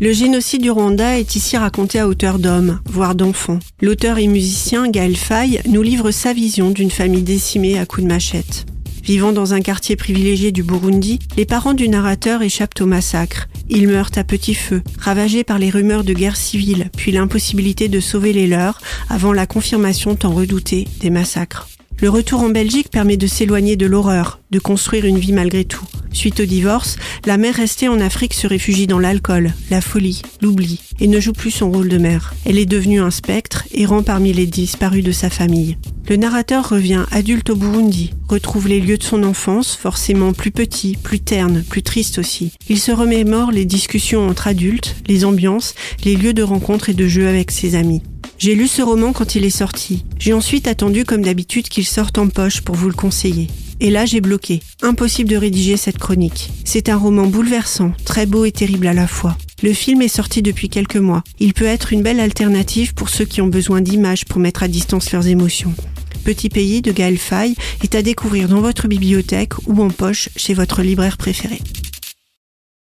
Le génocide du Rwanda est ici raconté à hauteur d'homme, voire d'enfant. L'auteur et musicien Gaël Faye nous livre sa vision d'une famille décimée à coups de machette. Vivant dans un quartier privilégié du Burundi, les parents du narrateur échappent au massacre. Ils meurent à petit feu, ravagés par les rumeurs de guerre civile, puis l'impossibilité de sauver les leurs avant la confirmation tant redoutée des massacres. Le retour en Belgique permet de s'éloigner de l'horreur, de construire une vie malgré tout. Suite au divorce, la mère restée en Afrique se réfugie dans l'alcool, la folie, l'oubli, et ne joue plus son rôle de mère. Elle est devenue un spectre, errant parmi les disparus de sa famille. Le narrateur revient adulte au Burundi, retrouve les lieux de son enfance, forcément plus petits, plus ternes, plus tristes aussi. Il se remémore les discussions entre adultes, les ambiances, les lieux de rencontre et de jeu avec ses amis. J'ai lu ce roman quand il est sorti. J'ai ensuite attendu comme d'habitude qu'il sorte en poche pour vous le conseiller. Et là, j'ai bloqué. Impossible de rédiger cette chronique. C'est un roman bouleversant, très beau et terrible à la fois. Le film est sorti depuis quelques mois. Il peut être une belle alternative pour ceux qui ont besoin d'images pour mettre à distance leurs émotions. Petit Pays de Gaël Faye est à découvrir dans votre bibliothèque ou en poche chez votre libraire préféré.